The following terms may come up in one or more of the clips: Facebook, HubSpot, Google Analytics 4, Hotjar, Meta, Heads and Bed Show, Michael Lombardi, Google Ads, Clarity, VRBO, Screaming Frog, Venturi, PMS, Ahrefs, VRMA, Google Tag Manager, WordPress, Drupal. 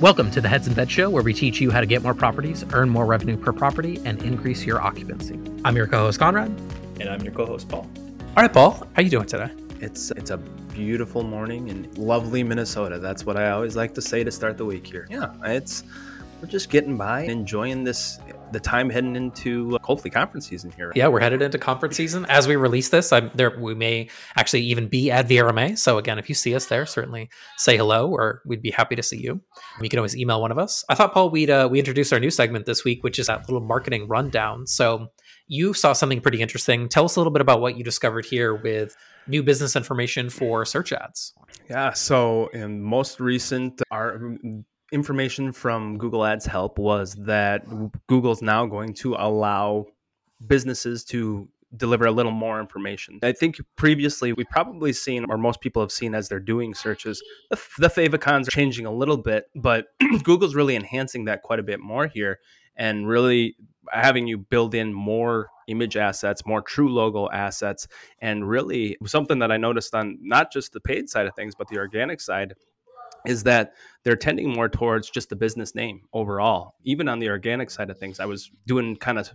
Welcome to the Heads and Bed Show, where we teach you how to get more properties, earn more revenue per property, and increase your occupancy. I'm your co-host, Conrad. And I'm your co-host, Paul. All right, Paul, how are you doing today? It's a beautiful morning in lovely Minnesota. That's what I always like to say to start the week here. Yeah, we're just getting by, enjoying the time heading into hopefully conference season here. Yeah, we're headed into conference season. As we release this, we may actually even be at VRMA. So again, if you see us there, certainly say hello, or we'd be happy to see you. You can always email one of us. I thought, Paul, we introduced our new segment this week, which is that little marketing rundown. So you saw something pretty interesting. Tell us a little bit about what you discovered here with new business information for search ads. Yeah, so in most recent, our information from Google Ads help was that Google's now going to allow businesses to deliver a little more information. I think previously we've probably seen, or most people have seen as they're doing searches, the favicons are changing a little bit, but Google's really enhancing that quite a bit more here and really having you build in more image assets, more true logo assets, and really something that I noticed on not just the paid side of things, but the organic side, is that they're tending more towards just the business name overall. Even on the organic side of things, I was doing kind of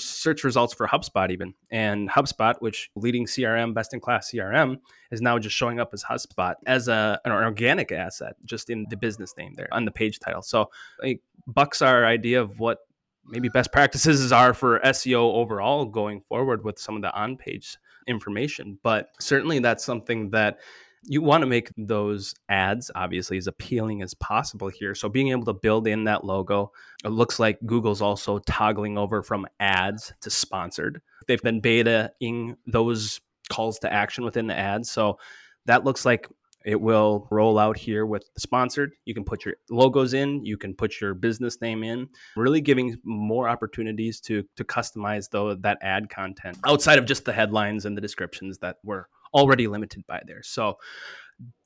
search results for HubSpot even. And HubSpot, which leading CRM, best-in-class CRM, is now just showing up as HubSpot as an organic asset, just in the business name there on the page title. So it bucks our idea of what maybe best practices are for SEO overall going forward with some of the on-page information. But certainly that's something that you want to make those ads, obviously, as appealing as possible here. So being able to build in that logo, it looks like Google's also toggling over from ads to sponsored. They've been beta-ing those calls to action within the ads. So that looks like it will roll out here with sponsored. You can put your logos in. You can put your business name in. Really giving more opportunities to customize that ad content outside of just the headlines and the descriptions that were already limited by there. So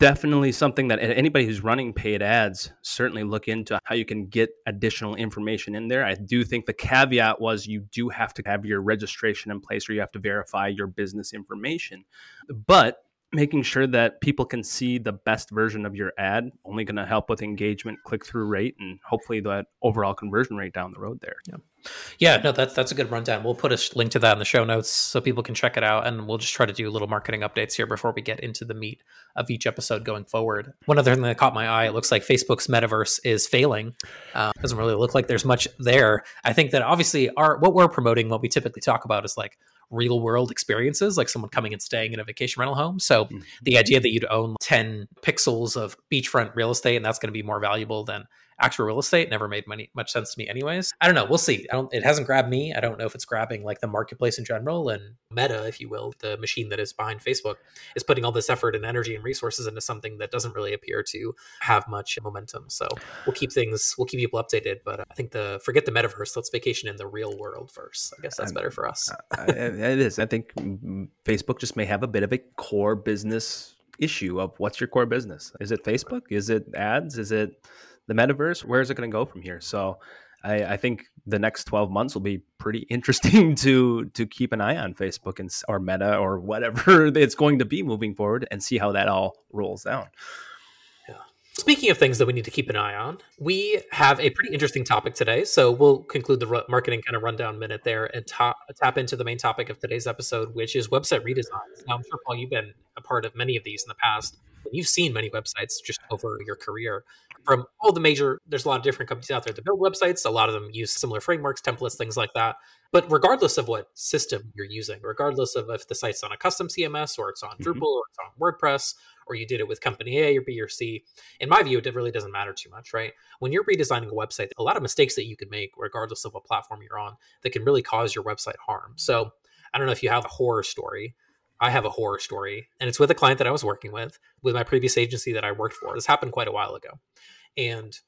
definitely something that anybody who's running paid ads, certainly look into how you can get additional information in there. I do think the caveat was you do have to have your registration in place, or you have to verify your business information. But making sure that people can see the best version of your ad, only going to help with engagement, click-through rate, and hopefully that overall conversion rate down the road there. Yeah, no, that's a good rundown. We'll put a link to that in the show notes so people can check it out, and we'll just try to do little marketing updates here before we get into the meat of each episode going forward. One other thing that caught my eye, it looks like Facebook's metaverse is failing. Doesn't really look like there's much there. I think that obviously what we're promoting, what we typically talk about is like real world experiences, like someone coming and staying in a vacation rental home. So the idea that you'd own 10 pixels of beachfront real estate, and that's going to be more valuable than actual real estate, never made much sense to me anyways. I don't know. We'll see. It hasn't grabbed me. I don't know if it's grabbing like the marketplace in general, and Meta, if you will, the machine that is behind Facebook, is putting all this effort and energy and resources into something that doesn't really appear to have much momentum. So we'll keep people updated, but I think forget the metaverse, let's vacation in the real world first. I guess that's better for us. It is. I think Facebook just may have a bit of a core business issue of what's your core business? Is it Facebook? Is it ads? Is it the metaverse? Where is it going to go from here? So I think the next 12 months will be pretty interesting to keep an eye on Facebook or Meta or whatever it's going to be moving forward, and see how that all rolls down. Yeah. Speaking of things that we need to keep an eye on, we have a pretty interesting topic today. So we'll conclude the marketing kind of rundown minute there and tap into the main topic of today's episode, which is website redesigns. Now, I'm sure, Paul, you've been a part of many of these in the past. You've seen many websites just over your career from all the major, there's a lot of different companies out there that build websites. A lot of them use similar frameworks, templates, things like that. But regardless of what system you're using, regardless of if the site's on a custom CMS or it's on Drupal or it's on WordPress, or you did it with company A or B or C, in my view, it really doesn't matter too much, right? When you're redesigning a website, a lot of mistakes that you can make, regardless of what platform you're on, that can really cause your website harm. So I don't know if you have a horror story. I have a horror story, and it's with a client that I was working with my previous agency that I worked for. This happened quite a while ago. And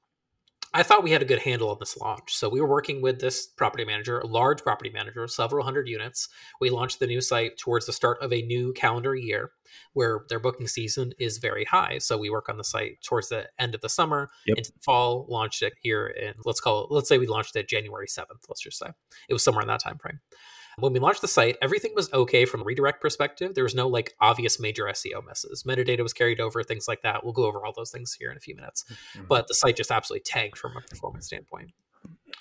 I thought we had a good handle on this launch. So we were working with this property manager, a large property manager, several hundred units. We launched the new site towards the start of a new calendar year where their booking season is very high. So we work on the site towards the end of the summer into the fall, launched it here. And let's say we launched it January 7th. Let's just say it was somewhere in that time frame. When we launched the site, everything was okay from a redirect perspective. There was no like obvious major SEO messes. Metadata was carried over, things like that. We'll go over all those things here in a few minutes. But the site just absolutely tanked from a performance standpoint.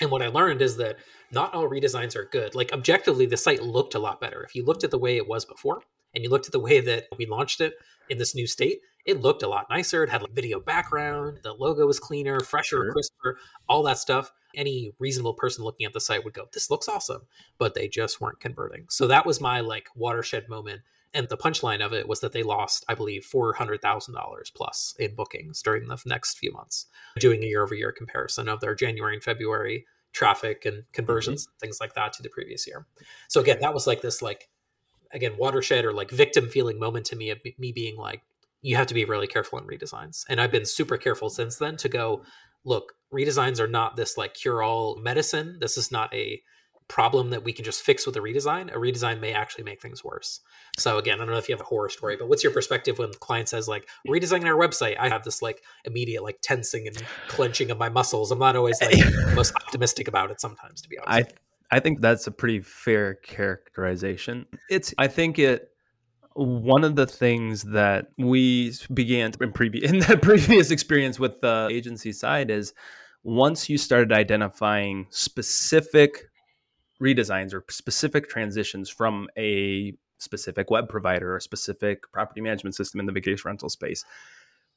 And what I learned is that not all redesigns are good. Like objectively, the site looked a lot better. If you looked at the way it was before, and you looked at the way that we launched it in this new state, it looked a lot nicer. It had like video background. The logo was cleaner, fresher, crisper, all that stuff. Any reasonable person looking at the site would go, this looks awesome, but they just weren't converting. So that was my like watershed moment. And the punchline of it was that they lost, I believe, $400,000 plus in bookings during the next few months, doing a year-over-year comparison of their January and February traffic and conversions, things like that to the previous year. So again, that was like this like, again, watershed or like victim feeling moment to me of me being like, you have to be really careful in redesigns. And I've been super careful since then to go, look, redesigns are not this like cure-all medicine. This is not a problem that we can just fix with a redesign. A redesign may actually make things worse. So again, I don't know if you have a horror story, but what's your perspective when the client says like, we're redesigning our website? I have this like immediate like tensing and clenching of my muscles. I'm not always like most optimistic about it sometimes, to be honest. I think that's a pretty fair characterization. One of the things that we began in the previous experience with the agency side is once you started identifying specific redesigns or specific transitions from a specific web provider or specific property management system in the vacation rental space,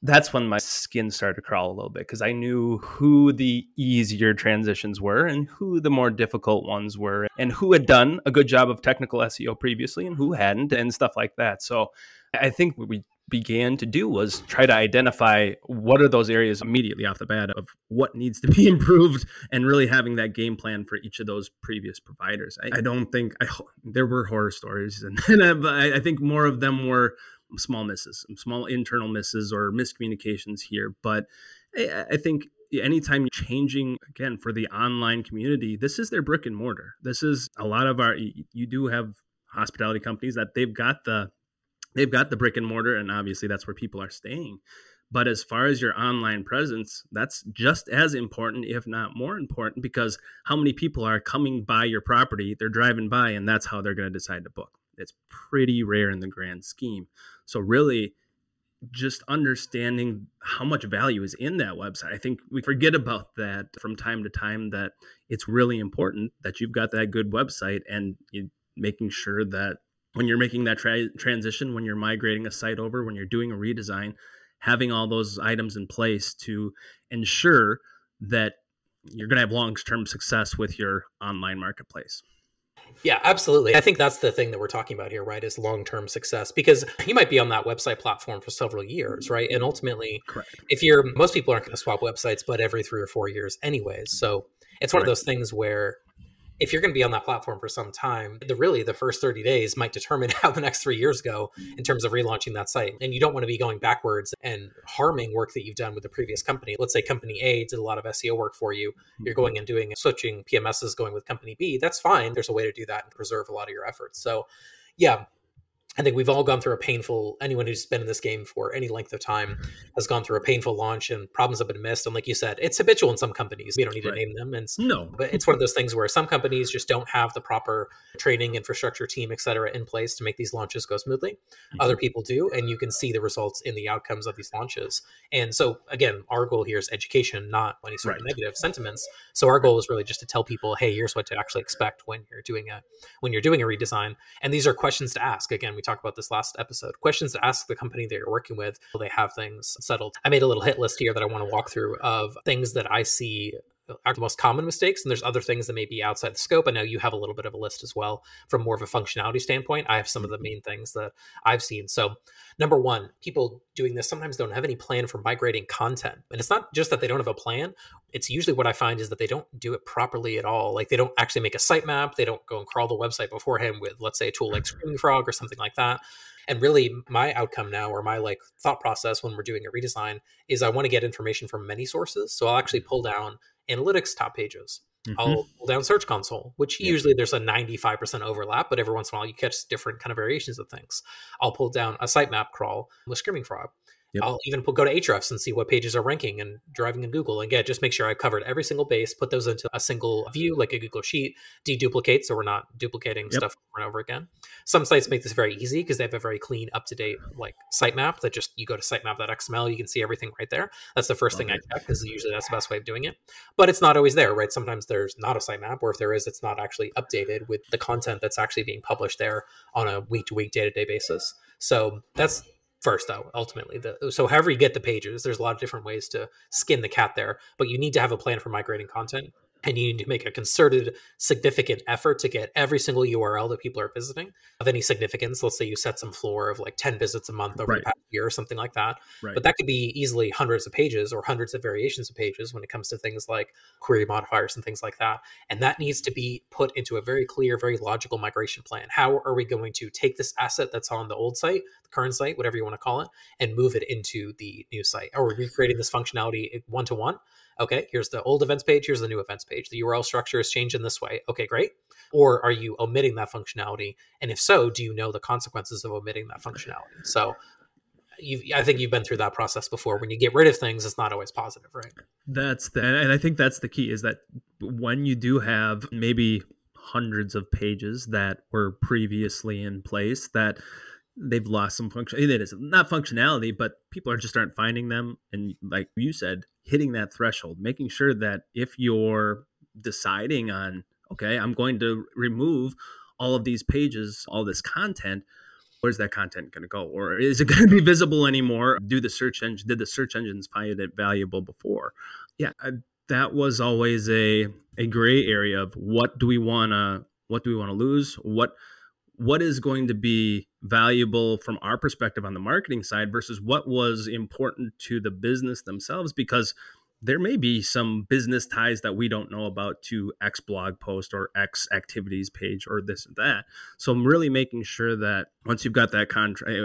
that's when my skin started to crawl a little bit because I knew who the easier transitions were and who the more difficult ones were and who had done a good job of technical SEO previously and who hadn't and stuff like that. So I think what we began to do was try to identify what are those areas immediately off the bat of what needs to be improved and really having that game plan for each of those previous providers. There were horror stories and I think more of them were small misses, small internal misses or miscommunications here. But I think anytime you're changing, again, for the online community, this is their brick and mortar. This is a lot of you do have hospitality companies that they've got the brick and mortar. And obviously that's where people are staying. But as far as your online presence, that's just as important, if not more important, because how many people are coming by your property, they're driving by, and that's how they're going to decide to book. It's pretty rare in the grand scheme. So really just understanding how much value is in that website. I think we forget about that from time to time, that it's really important that you've got that good website and making sure that when you're making that transition, when you're migrating a site over, when you're doing a redesign, having all those items in place to ensure that you're going to have long-term success with your online marketplace. Yeah, absolutely. I think that's the thing that we're talking about here, right? Is long-term success, because you might be on that website platform for several years, right? And ultimately, most people aren't going to swap websites, but every 3 or 4 years anyways. So it's one of those things where if you're going to be on that platform for some time, the first 30 days might determine how the next 3 years go in terms of relaunching that site. And you don't want to be going backwards and harming work that you've done with the previous company. Let's say company A did a lot of SEO work for you. You're going and switching PMSs, going with company B. That's fine. There's a way to do that and preserve a lot of your efforts. So yeah, I think we've all gone through anyone who's been in this game for any length of time has gone through a painful launch and problems have been missed. And like you said, it's habitual in some companies. We don't need to name them. But it's one of those things where some companies just don't have the proper training, infrastructure, team, et cetera, in place to make these launches go smoothly. Other people do, and you can see the results in the outcomes of these launches. And so again, our goal here is education, not any sort of negative sentiments. So our goal is really just to tell people, hey, here's what to actually expect when you're doing a redesign. And these are questions to ask. Again, we talked about this last episode. Questions to ask the company that you're working with. Will they have things settled? I made a little hit list here that I want to walk through of things that I see are the most common mistakes. And there's other things that may be outside the scope. I know you have a little bit of a list as well from more of a functionality standpoint. I have some of the main things that I've seen. So number one, people doing this sometimes don't have any plan for migrating content. And it's not just that they don't have a plan. It's usually what I find is that they don't do it properly at all. Like they don't actually make a sitemap. They don't go and crawl the website beforehand with, let's say, a tool like Screaming Frog or something like that. And really my outcome now, or my like thought process when we're doing a redesign, is I want to get information from many sources. So I'll actually pull down analytics top pages. I'll pull down Search Console, which usually there's a 95% overlap, but every once in a while you catch different kind of variations of things. I'll pull down a sitemap crawl with Screaming Frog. Yep. I'll even go to Ahrefs and see what pages are ranking and driving in Google. And again, just make sure I covered every single base, put those into a single view, like a Google sheet, deduplicate. So we're not duplicating stuff over and over again. Some sites make this very easy because they have a very clean, up-to-date like sitemap that just, you go to sitemap.xml, you can see everything right there. That's the first thing I check because usually that's the best way of doing it. But it's not always there, right? Sometimes there's not a sitemap, or if there is, it's not actually updated with the content that's actually being published there on a week-to-week, day-to-day basis. So that's first, though, ultimately. So however you get the pages, there's a lot of different ways to skin the cat there, but you need to have a plan for migrating content, and you need to make a concerted, significant effort to get every single URL that people are visiting of any significance. Let's say you set some floor of like 10 visits a month over the past year or something like that. Right. But that could be easily hundreds of pages or hundreds of variations of pages when it comes to things like query modifiers and things like that. And that needs to be put into a very clear, very logical migration plan. How are we going to take this asset that's on the old site, the current site, whatever you want to call it, and move it into the new site? Are we recreating this functionality one-to-one? Okay, here's the old events page, here's the new events page. The URL structure is changed in this way. Okay, great. Or are you omitting that functionality? And if so, do you know the consequences of omitting that functionality? So I think you've been through that process before. When you get rid of things, it's not always positive, right? And I think that's the key, is that when you do have maybe hundreds of pages that were previously in place that they've lost some function. It is not functionality, but people aren't finding them. And like you said, hitting that threshold, making sure that if you're deciding on, okay, I'm going to remove all of these pages, all this content, where's that content going to go? Or is it going to be visible anymore? Did the search engines find it valuable before? Yeah, that was always a gray area of what do we want to lose? What is going to be valuable from our perspective on the marketing side versus what was important to the business themselves, because there may be some business ties that we don't know about to X blog post or X activities page or this and that. So I'm really making sure that once you've got that contract,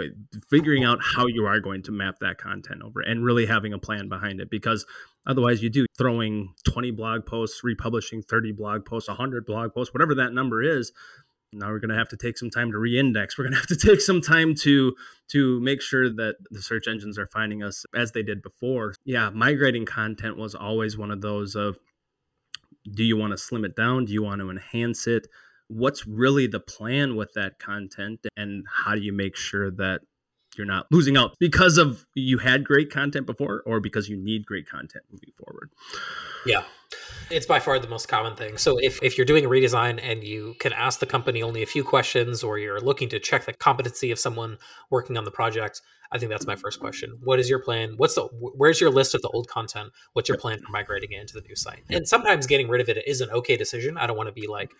figuring out how you are going to map that content over and really having a plan behind it, because otherwise you do throwing 20 blog posts, republishing 30 blog posts, 100 blog posts, whatever that number is. Now we're going to have to take some time to reindex. We're going to have to take some time to make sure that the search engines are finding us as they did before. Yeah, migrating content was always one of those of, do you want to slim it down? Do you want to enhance it? What's really the plan with that content? And how do you make sure that you're not losing out because of you had great content before or because you need great content moving forward? Yeah. It's by far the most common thing. So if you're doing a redesign and you can ask the company only a few questions, or you're looking to check the competency of someone working on the project, I think that's my first question. What is your plan? Where's your list of the old content? What's your plan for migrating it into the new site? And sometimes getting rid of it is an okay decision. I don't want to be like,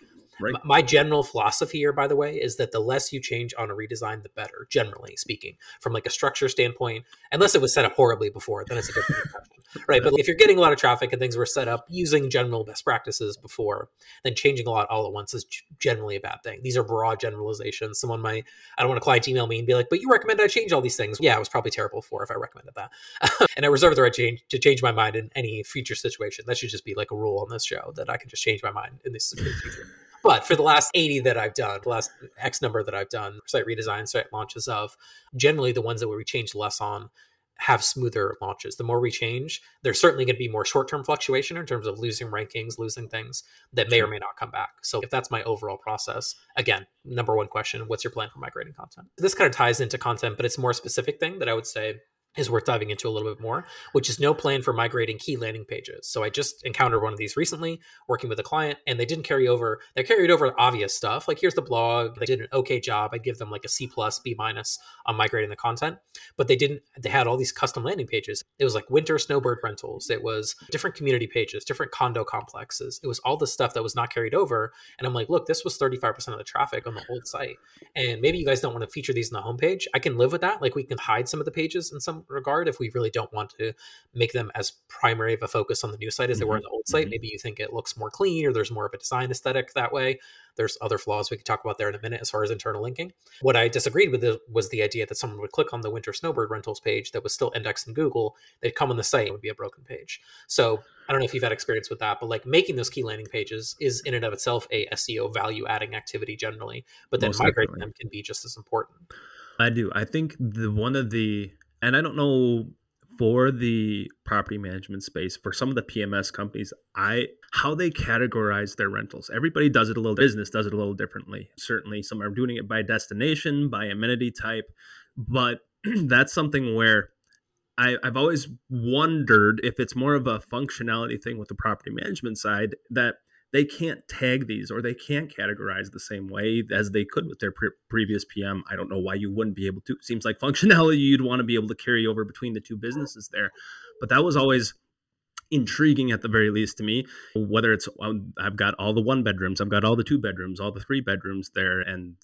my general philosophy here, by the way, is that the less you change on a redesign, the better, generally speaking, from like a structure standpoint, unless it was set up horribly before, then it's a different question, right? But if you're getting a lot of traffic and things were set up using general best practices before, then changing a lot all at once is generally a bad thing. These are broad generalizations. Someone might, I don't want a client to email me and be like, but you recommend I change all these things. Yeah, I was probably terrible for if I recommended that. And I reserve the right to change my mind in any future situation. That should just be like a rule on this show, that I can just change my mind in this future. But for the last 80 that I've done, the last X number that I've done, site redesigns, site launches of, generally the ones that we change less on have smoother launches. The more we change, there's certainly going to be more short-term fluctuation in terms of losing rankings, losing things that may or may not come back. So if that's my overall process, again, number one question, what's your plan for migrating content? This kind of ties into content, but it's a more specific thing that I would say is worth diving into a little bit more, which is no plan for migrating key landing pages. So I just encountered one of these recently working with a client, and they didn't carry over. They carried over obvious stuff. Like, here's the blog. They did an okay job. I'd give them like a C+, B- on migrating the content, but they had all these custom landing pages. It was like winter snowbird rentals. It was different community pages, different condo complexes. It was all the stuff that was not carried over. And I'm like, look, this was 35% of the traffic on the old site. And maybe you guys don't want to feature these in the homepage. I can live with that. Like, we can hide some of the pages in some regard if we really don't want to make them as primary of a focus on the new site as they were on the old site. Maybe you think it looks more clean, or there's more of a design aesthetic that way. There's other flaws we can talk about there in a minute as far as internal linking. What I disagreed with was the idea that someone would click on the winter snowbird rentals page that was still indexed in Google. They'd come on the site, it would be a broken page. So I don't know if you've had experience with that, but like, making those key landing pages is in and of itself a SEO value adding activity generally, but then migrating them can be just as important. I think the one of the And I don't know for the property management space, for some of the PMS companies, how they categorize their rentals. Everybody does it a little, business does it a little differently. Certainly some are doing it by destination, by amenity type, but that's something where I've always wondered if it's more of a functionality thing with the property management side that they can't tag these or they can't categorize the same way as they could with their previous PM. I don't know why you wouldn't be able to. It seems like functionality you'd want to be able to carry over between the two businesses there. But that was always intriguing at the very least to me, whether it's I've got all the 1 bedrooms, I've got all the 2 bedrooms, all the 3 bedrooms there, and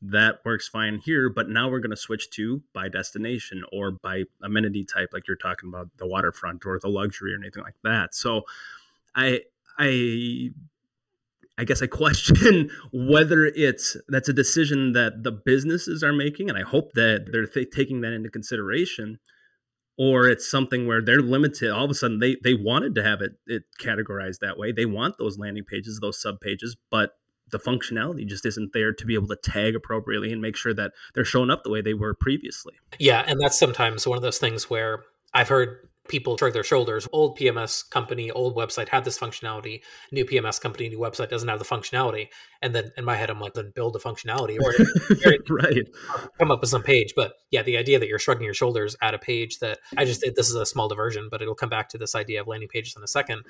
that works fine here, but now we're going to switch to by destination or by amenity type, like you're talking about the waterfront or the luxury or anything like that. So I guess I question whether that's a decision that the businesses are making, and I hope that they're taking that into consideration, or it's something where they're limited. All of a sudden, they wanted to have it categorized that way. They want those landing pages, those sub pages, but the functionality just isn't there to be able to tag appropriately and make sure that they're showing up the way they were previously. Yeah, and that's sometimes one of those things where I've heard people shrug their shoulders. Old PMS company, old website had this functionality. New PMS company, new website doesn't have the functionality. And then in my head, I'm like, then build the functionality or right. Come up with some page. But yeah, the idea that you're shrugging your shoulders at a page that I just did, this is a small diversion, but it'll come back to this idea of landing pages in a second.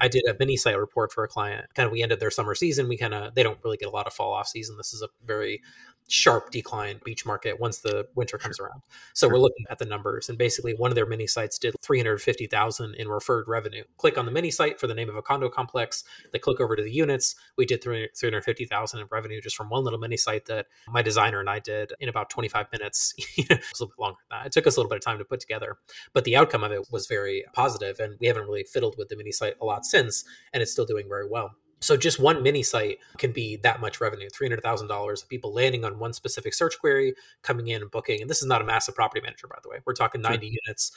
I did a mini site report for a client. We ended their summer season. They don't really get a lot of fall off season. This is a very sharp decline beach market once the winter comes around. So we're looking at the numbers, and basically one of their mini sites did $350,000 in referred revenue. Click on the mini site for the name of a condo complex. They click over to the units. We did $350,000 in revenue just from one little mini site that my designer and I did in about 25 minutes. It was a little bit longer than that. It took us a little bit of time to put together, but the outcome of it was very positive, and we haven't really fiddled with the mini site a lot since, and it's still doing very well. So just one mini site can be that much revenue, $300,000 of people landing on one specific search query, coming in and booking. And this is not a massive property manager, by the way. We're talking 90 units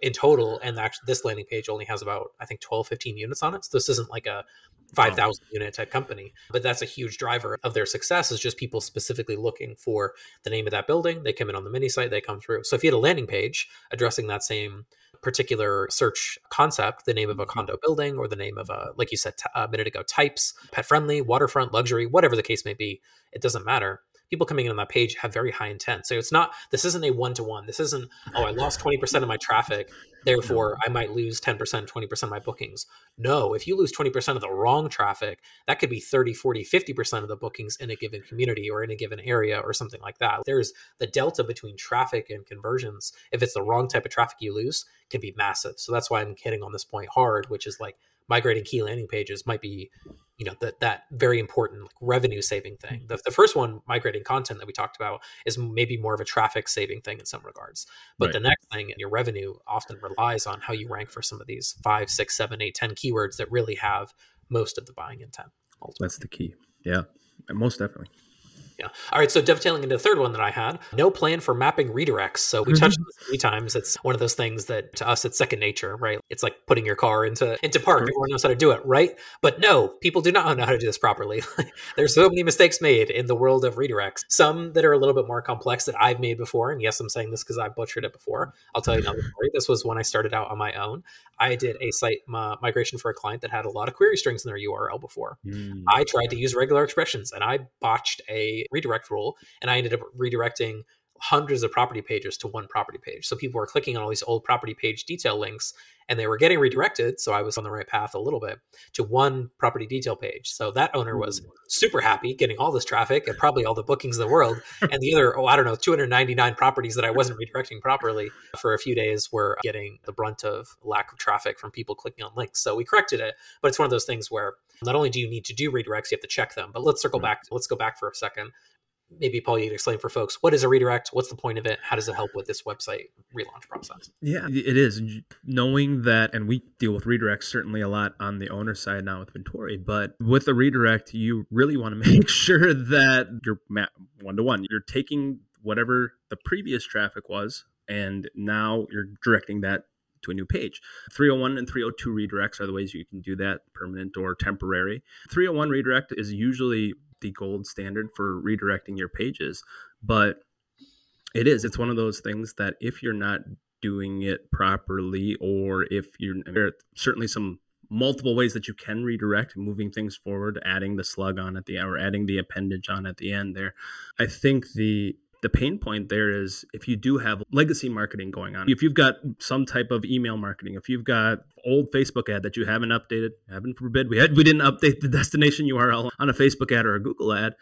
in total. And actually, this landing page only has about, I think, 12, 15 units on it. So this isn't like a 5,000 unit type company, but that's a huge driver of their success, is just people specifically looking for the name of that building. They come in on the mini site, they come through. So if you had a landing page addressing that same particular search concept, the name of a condo building or the name of a, like you said a minute ago, types, pet friendly, waterfront, luxury, whatever the case may be, it doesn't matter. People coming in on that page have very high intent. So this isn't a one-to-one. This isn't, oh, I lost 20% of my traffic, therefore I might lose 10%, 20% of my bookings. No, if you lose 20% of the wrong traffic, that could be 30, 40, 50% of the bookings in a given community or in a given area or something like that. There's the delta between traffic and conversions. If it's the wrong type of traffic you lose, it can be massive. So that's why I'm hitting on this point hard, which is like, migrating key landing pages might be, that very important revenue saving thing. The first one, migrating content that we talked about, is maybe more of a traffic saving thing in some regards. But The next thing, your revenue often relies on how you rank for some of these 5, 6, 7, 8, 10 keywords that really have most of the buying intent. Ultimately. That's the key. Yeah, most definitely. Yeah. All right. So dovetailing into the third one that I had, no plan for mapping redirects. So we touched on this a few times. It's one of those things that to us, it's second nature, right? It's like putting your car into park. Everyone knows how to do it, right? But no, people do not know how to do this properly. There's so many mistakes made in the world of redirects. Some that are a little bit more complex that I've made before. And yes, I'm saying this because I've butchered it before. I'll tell you another story. This was when I started out on my own. I did a site migration for a client that had a lot of query strings in their URL before. I tried to use regular expressions and I botched a redirect rule, and I ended up redirecting hundreds of property pages to one property page. So people were clicking on all these old property page detail links and they were getting redirected. So I was on the right path a little bit to one property detail page. So that owner was super happy getting all this traffic and probably all the bookings in the world. And the other, 299 properties that I wasn't redirecting properly for a few days were getting the brunt of lack of traffic from people clicking on links. So we corrected it, but it's one of those things where not only do you need to do redirects, you have to check them, but let's go back for a second. Maybe, Paul, you can explain for folks, what is a redirect? What's the point of it? How does it help with this website relaunch process? Yeah, it is. Knowing that, and we deal with redirects certainly a lot on the owner side now with Venturi, but with a redirect, you really want to make sure that you're one-to-one. You're taking whatever the previous traffic was, and now you're directing that to a new page. 301 and 302 redirects are the ways you can do that, permanent or temporary. 301 redirect is usually the gold standard for redirecting your pages, but It is. It's one of those things that if you're not doing it properly, or if you're, there are certainly some multiple ways that you can redirect, moving things forward, adding the slug on at the end, or adding the appendage on at the end there. I think the pain point there is if you do have legacy marketing going on, if you've got some type of email marketing, if you've got old Facebook ad that you haven't updated, heaven forbid, we didn't update the destination URL on a Facebook ad or a Google ad.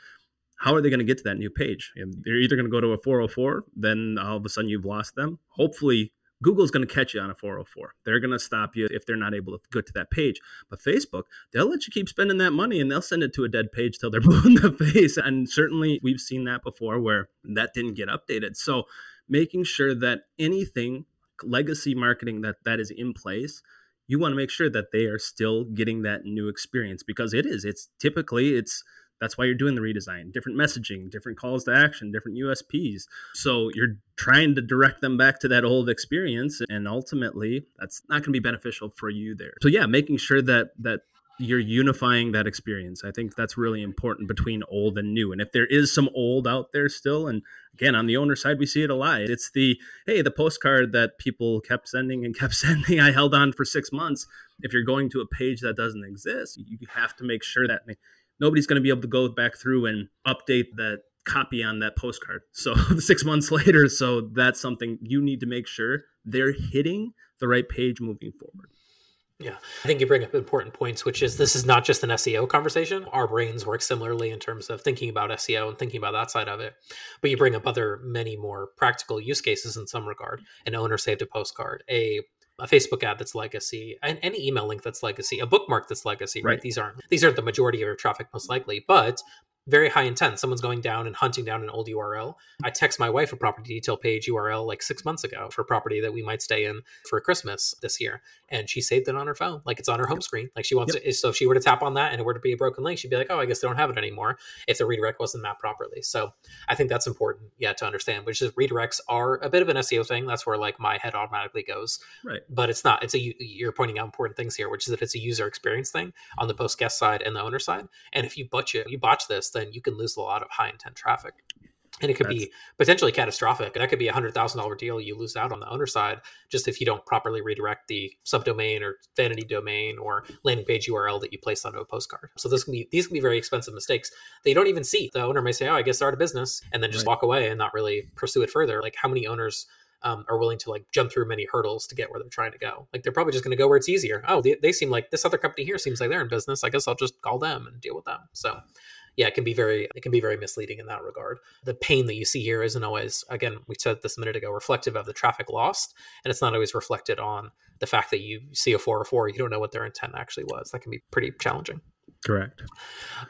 How are they going to get to that new page? They're either going to go to a 404, then all of a sudden you've lost them. Hopefully, Google's going to catch you on a 404. They're going to stop you if they're not able to get to that page. But Facebook, they'll let you keep spending that money and they'll send it to a dead page till they're blue in the face. And certainly we've seen that before where that didn't get updated. So making sure that anything, legacy marketing that is in place, you want to make sure that they are still getting that new experience, because it's typically that's why you're doing the redesign, different messaging, different calls to action, different USPs. So you're trying to direct them back to that old experience. And ultimately, that's not going to be beneficial for you there. So yeah, making sure that you're unifying that experience. I think that's really important between old and new. And if there is some old out there still, and again, on the owner side, we see it a lot. It's the postcard that people kept sending. I held on for 6 months. If you're going to a page that doesn't exist, you have to make sure that nobody's going to be able to go back through and update that copy on that postcard. So 6 months later, so that's something you need to make sure they're hitting the right page moving forward. Yeah, I think you bring up important points, which is this is not just an SEO conversation. Our brains work similarly in terms of thinking about SEO and thinking about that side of it. But you bring up other many more practical use cases in some regard. An owner saved a postcard, a Facebook ad that's legacy, and any email link that's legacy, a bookmark that's legacy, right? These aren't the majority of your traffic most likely, but very high intent. Someone's going down and hunting down an old URL. I text my wife a property detail page URL like 6 months ago for a property that we might stay in for Christmas this year. And she saved it on her phone. Like it's on her home screen. Like she wants it. So if she were to tap on that and it were to be a broken link, she'd be like, oh, I guess they don't have it anymore if the redirect wasn't mapped properly. So I think that's important to understand, which is redirects are a bit of an SEO thing. That's where like my head automatically goes. Right. But it's not, you're pointing out important things here, which is that it's a user experience thing on the post guest side and the owner side. And if you botch this, then you can lose a lot of high intent traffic. And it could be potentially catastrophic. That could be a $100,000 deal you lose out on the owner side, just if you don't properly redirect the subdomain or vanity domain or landing page URL that you placed onto a postcard. So these can be very expensive mistakes that you don't even see. The owner may say, oh, I guess they're out of business, and then just walk away and not really pursue it further. Like how many owners are willing to like jump through many hurdles to get where they're trying to go? Like they're probably just going to go where it's easier. Oh, they seem like this other company here seems like they're in business. I guess I'll just call them and deal with them. So yeah, it can be very misleading in that regard. The pain that you see here isn't always, again, we said this a minute ago, reflective of the traffic lost, and it's not always reflected on the fact that you see a 404, you don't know what their intent actually was. That can be pretty challenging. Correct.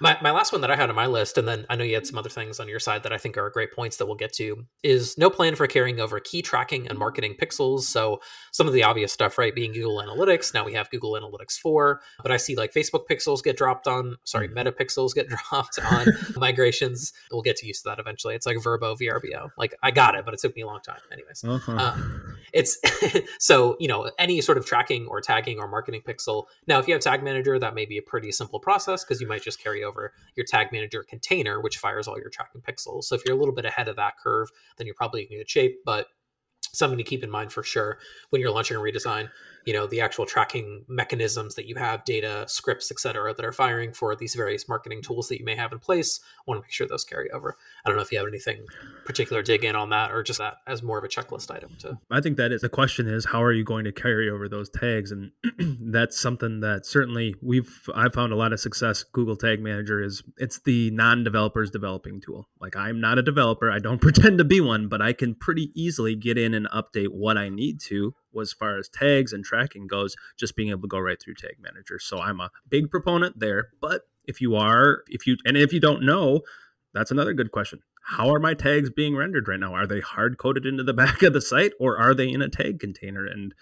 My last one that I had on my list, and then I know you had some other things on your side that I think are great points that we'll get to, is no plan for carrying over key tracking and marketing pixels. So some of the obvious stuff, right, being Google Analytics. Now we have Google Analytics 4, but I see like Facebook pixels get dropped on, Meta pixels get dropped on migrations. We'll get to used to that eventually. It's like VRBO. Like I got it, but it took me a long time. Anyways, it's so, any sort of tracking or tagging or marketing pixel. Now, if you have Tag Manager, that may be a pretty simple process because you might just carry over your Tag Manager container, which fires all your tracking pixels. So if you're a little bit ahead of that curve, then you're probably in good shape, but something to keep in mind for sure when you're launching a redesign, the actual tracking mechanisms that you have, data, scripts, et cetera, that are firing for these various marketing tools that you may have in place. I want to make sure those carry over. I don't know if you have anything particular dig in on that or just that as more of a checklist item. I think that is the question is, how are you going to carry over those tags? And that's something that certainly I've found a lot of success. Google Tag Manager it's the non-developers developing tool. Like I'm not a developer. I don't pretend to be one, but I can pretty easily get in and update what I need to as far as tags and tracking goes, just being able to go right through Tag Manager. So I'm a big proponent there, but if you don't know, that's another good question. How are my tags being rendered right now? Are they hard coded into the back of the site or are they in a tag container? And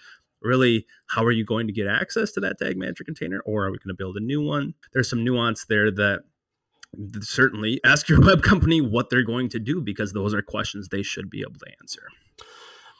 really, how are you going to get access to that Tag Manager container, or are we going to build a new one? There's some nuance there that certainly ask your web company what they're going to do, because those are questions they should be able to answer.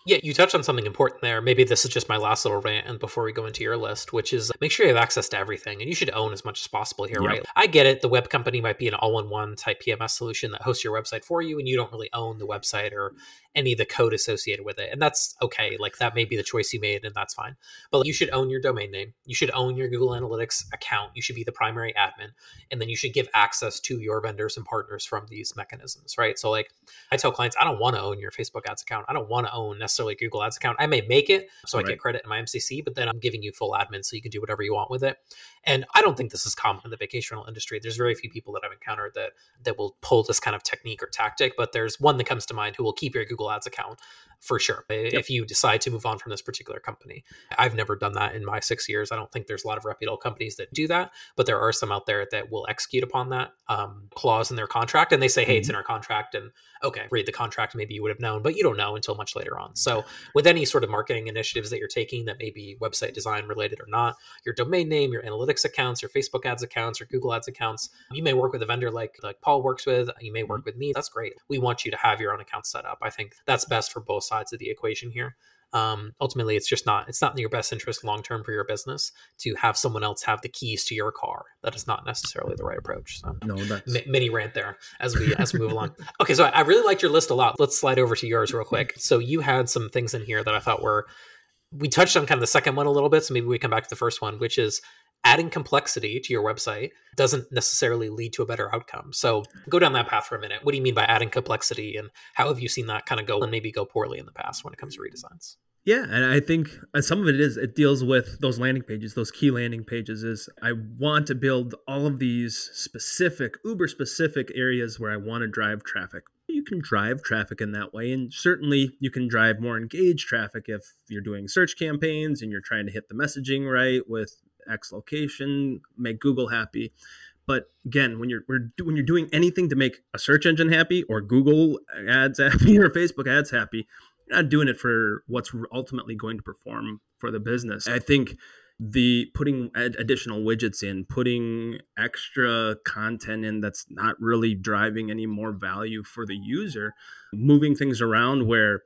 Yeah, you touched on something important there. Maybe this is just my last little rant and before we go into your list, which is make sure you have access to everything, and you should own as much as possible here, right? I get it. The web company might be an all-in-one type PMS solution that hosts your website for you, and you don't really own the website or any of the code associated with it. And that's okay. Like that may be the choice you made and that's fine. But like, you should own your domain name. You should own your Google Analytics account. You should be the primary admin. And then you should give access to your vendors and partners from these mechanisms, right? So like I tell clients, I don't want to own your Facebook ads account. I don't want to own necessarily Google ads account. I may make it so I get credit in my MCC, but then I'm giving you full admin so you can do whatever you want with it. And I don't think this is common in the vacation rental industry. There's very few people that I've encountered that will pull this kind of technique or tactic, but there's one that comes to mind who will keep your Google Ads account for sure. Yep. If you decide to move on from this particular company, I've never done that in my 6 years. I don't think there's a lot of reputable companies that do that, but there are some out there that will execute upon that clause in their contract. And they say, hey, it's in our contract. And okay, read the contract. Maybe you would have known, but you don't know until much later on. So with any sort of marketing initiatives that you're taking that may be website design related or not, your domain name, your analytics accounts, your Facebook ads accounts, your Google ads accounts, you may work with a vendor like Paul works with. You may work with me. That's great. We want you to have your own account set up. I think that's best for both sides of the equation here. Ultimately, it's not in your best interest long-term for your business to have someone else have the keys to your car. That is not necessarily the right approach. So no, mini rant there as we move along. Okay. So I really liked your list a lot. Let's slide over to yours real quick. So you had some things in here that I thought we touched on kind of the second one a little bit. So maybe we come back to the first one, which is adding complexity to your website doesn't necessarily lead to a better outcome. So go down that path for a minute. What do you mean by adding complexity, and how have you seen that kind of go and maybe go poorly in the past when it comes to redesigns? Yeah. And I think some of it deals with those landing pages, those key landing pages. Is I want to build all of these specific, uber specific areas where I want to drive traffic. You can drive traffic in that way. And certainly you can drive more engaged traffic if you're doing search campaigns and you're trying to hit the messaging right with X location, make Google happy. But again, when you're doing anything to make a search engine happy or Google ads happy or Facebook ads happy, you're not doing it for what's ultimately going to perform for the business. I think the putting additional widgets in, putting extra content in that's not really driving any more value for the user, moving things around where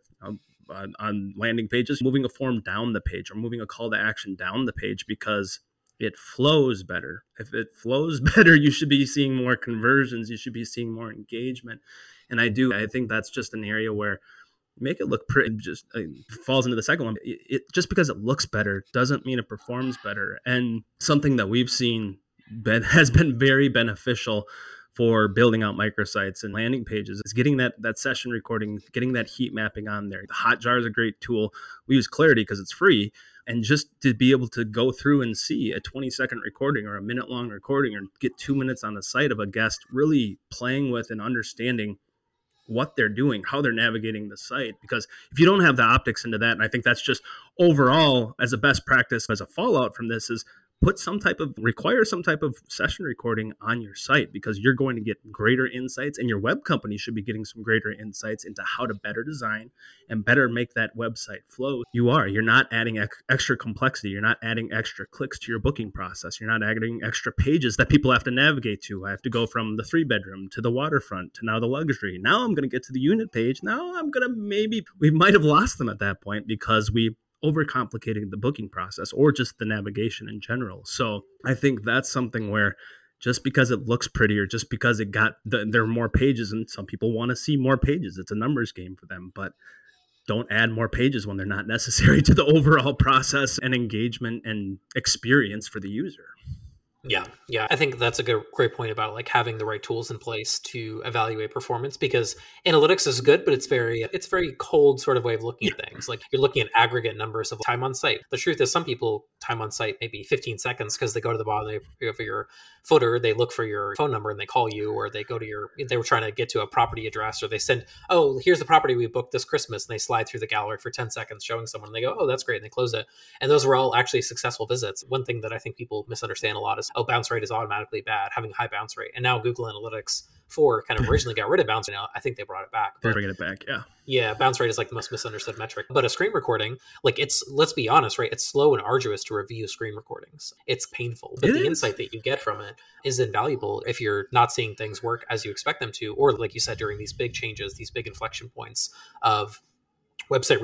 on landing pages, moving a form down the page or moving a call to action down the page because it flows better. If it flows better, you should be seeing more conversions. You should be seeing more engagement. And I think that's just an area where make it look pretty, just falls into the second one. It just because it looks better doesn't mean it performs better. And something that we've seen has been very beneficial for building out microsites and landing pages is getting that session recording, getting that heat mapping on there. The Hotjar is a great tool. We use Clarity because it's free. And just to be able to go through and see a 20-second recording or a minute-long recording or get 2 minutes on the site of a guest really playing with and understanding what they're doing, how they're navigating the site. Because if you don't have the optics into that, and I think that's just overall as a best practice, as a fallout from this is require some type of session recording on your site, because you're going to get greater insights and your web company should be getting some greater insights into how to better design and better make that website flow. You're not adding extra complexity. You're not adding extra clicks to your booking process. You're not adding extra pages that people have to navigate to. I have to go from the 3-bedroom to the waterfront to now the luxury. Now I'm going to get to the unit page. Now I'm going to we might have lost them at that point because we overcomplicating the booking process or just the navigation in general. So I think that's something where just because it looks prettier, just because it got, there are more pages and some people want to see more pages. It's a numbers game for them, but don't add more pages when they're not necessary to the overall process and engagement and experience for the user. Yeah. Yeah. I think that's a great point about like having the right tools in place to evaluate performance, because analytics is good, but it's very cold sort of way of looking at things. Like you're looking at aggregate numbers of time on site. The truth is some people time on site, maybe 15 seconds, because they go to the bottom of your footer, they look for your phone number and they call you, or they go to they were trying to get to a property address, or they send, oh, here's the property we booked this Christmas. And they slide through the gallery for 10 seconds showing someone and they go, oh, that's great. And they close it. And those were all actually successful visits. One thing that I think people misunderstand a lot is, oh, bounce rate is automatically bad, having a high bounce rate. And now Google Analytics 4 kind of originally got rid of bounce rate. Now I think they brought it back. They're bringing it back, yeah. Yeah, bounce rate is like the most misunderstood metric. But a screen recording, like let's be honest, right? It's slow and arduous to review screen recordings. It's painful. But the insight that you get from it is invaluable if you're not seeing things work as you expect them to, or like you said, during these big changes, these big inflection points of website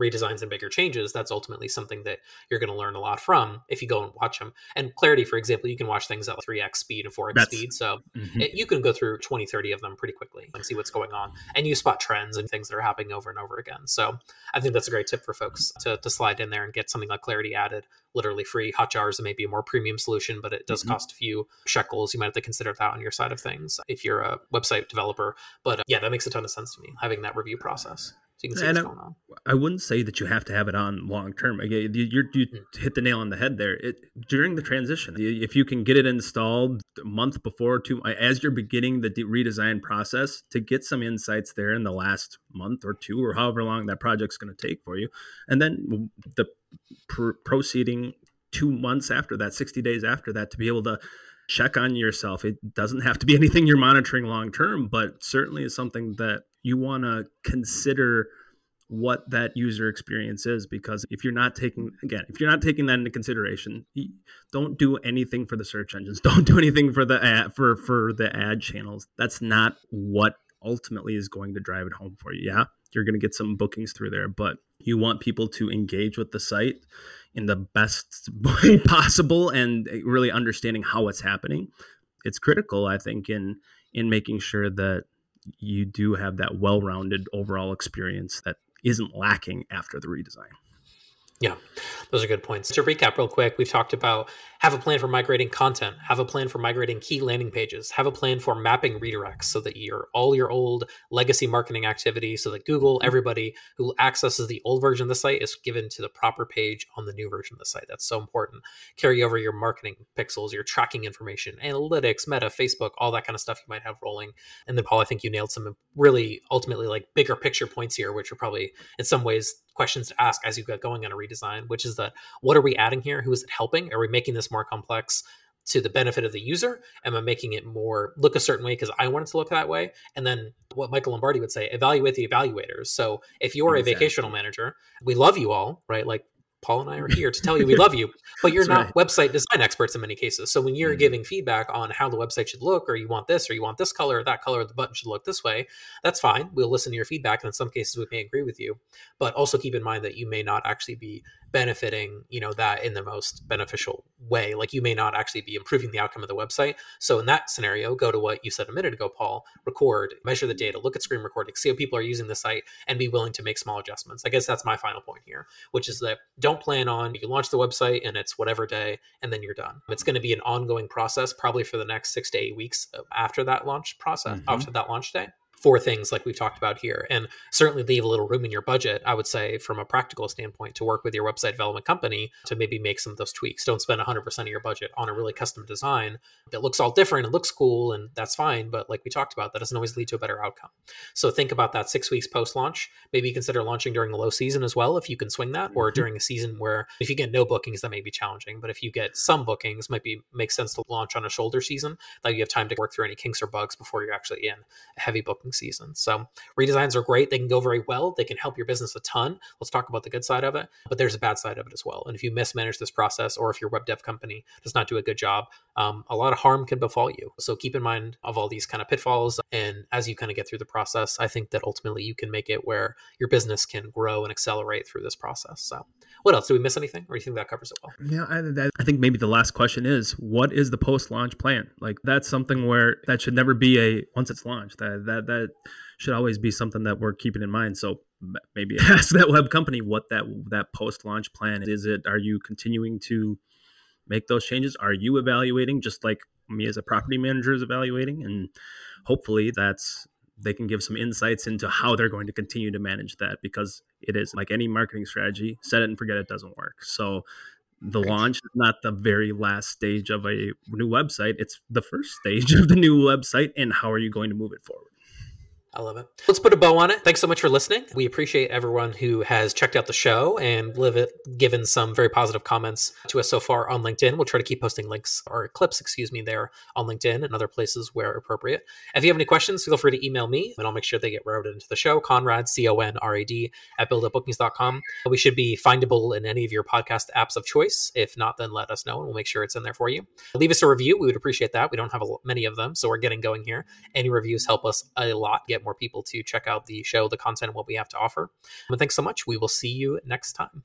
redesigns and bigger changes, that's ultimately something that you're going to learn a lot from if you go and watch them. And Clarity, for example, you can watch things at 3x speed and 4x speed. So you can go through 20, 30 of them pretty quickly and see what's going on. And you spot trends and things that are happening over and over again. So I think that's a great tip for folks to slide in there and get something like Clarity added, literally free. Hotjar is maybe a more premium solution, but it does cost a few shekels. You might have to consider that on your side of things if you're a website developer. But yeah, that makes a ton of sense to me, having that review process. So you can see what's going on. I wouldn't say that you have to have it on long term. You hit the nail on the head there. During the transition, if you can get it installed a month before, as you're beginning the redesign process, to get some insights there in the last month or two, or however long that project's going to take for you. And then the proceeding 2 months after that, 60 days after that, to be able to check on yourself. It doesn't have to be anything you're monitoring long term, but certainly is something that you want to consider what that user experience is, because if you're not taking that into consideration, don't do anything for the search engines. Don't do anything for the ad, for the ad channels. That's not what ultimately is going to drive it home for you. Yeah, you're going to get some bookings through there, but you want people to engage with the site in the best way possible, and really understanding how it's happening. It's critical, I think, in making sure that you do have that well-rounded overall experience that isn't lacking after the redesign. Yeah, those are good points. To recap real quick, we've talked about have a plan for migrating content, have a plan for migrating key landing pages, have a plan for mapping redirects so that all your old legacy marketing activity, so that Google, everybody who accesses the old version of the site is given to the proper page on the new version of the site. That's so important. Carry over your marketing pixels, your tracking information, analytics, Meta, Facebook, all that kind of stuff you might have rolling. And then, Paul, I think you nailed some really ultimately like bigger picture points here, which are probably in some ways questions to ask as you get going on a redesign, which is that what are we adding here? Who is it helping? Are we making this more complex to the benefit of the user? Am I making it more look a certain way because I want it to look that way? And then what Michael Lombardi would say, evaluate the evaluators. So if you're a vacational manager, we love you all, right? Like Paul and I are here to tell you we love you, but you're not website design experts in many cases. So when you're giving feedback on how the website should look, or you want this, or you want this color, or that color, the button should look this way, that's fine. We'll listen to your feedback. And in some cases we may agree with you, but also keep in mind that you may not actually be benefiting, that in the most beneficial way. Like you may not actually be improving the outcome of the website. So in that scenario, go to what you said a minute ago, Paul, record, measure the data, look at screen recording, see how people are using the site, and be willing to make small adjustments. I guess that's my final point here, which is that don't plan on you launch the website and it's whatever day and then you're done. It's going to be an ongoing process, probably for the next 6 to 8 weeks after that launch process, after that launch day, for things like we've talked about here. And certainly leave a little room in your budget, I would say, from a practical standpoint, to work with your website development company to maybe make some of those tweaks. Don't spend 100% of your budget on a really custom design that looks all different and looks cool, and that's fine. But like we talked about, that doesn't always lead to a better outcome. So think about that 6 weeks post-launch. Maybe consider launching during a low season as well, if you can swing that, or during a season where if you get no bookings, that may be challenging. But if you get some bookings, makes sense to launch on a shoulder season, that you have time to work through any kinks or bugs before you're actually in a heavy booking season. So redesigns are great. They can go very well. They can help your business a ton. Let's talk about the good side of it, but there's a bad side of it as well. And if you mismanage this process, or if your web dev company does not do a good job, a lot of harm can befall you. So keep in mind of all these kind of pitfalls. And as you kind of get through the process, I think that ultimately you can make it where your business can grow and accelerate through this process. So what else? Did we miss anything? Or do you think that covers it well? Yeah, I think maybe the last question is, what is the post-launch plan? Like, that's something where that should never be once it's launched. That should always be something that we're keeping in mind. So maybe ask that web company what that post-launch plan is. Are you continuing to make those changes? Are you evaluating, just like me as a property manager is evaluating? And hopefully they can give some insights into how they're going to continue to manage that, because it is like any marketing strategy, set it and forget it doesn't work. So the launch is not the very last stage of a new website. It's the first stage of the new website, and how are you going to move it forward? I love it. Let's put a bow on it. Thanks so much for listening. We appreciate everyone who has checked out the show and given some very positive comments to us so far on LinkedIn. We'll try to keep posting links, or clips, there on LinkedIn and other places where appropriate. If you have any questions, feel free to email me and I'll make sure they get routed into the show. Conrad, CONRAD at buildupbookings.com. We should be findable in any of your podcast apps of choice. If not, then let us know and we'll make sure it's in there for you. Leave us a review. We would appreciate that. We don't have many of them, so we're getting going here. Any reviews help us a lot. Get get more people to check out the show, the content, and what we have to offer. But thanks so much. We will see you next time.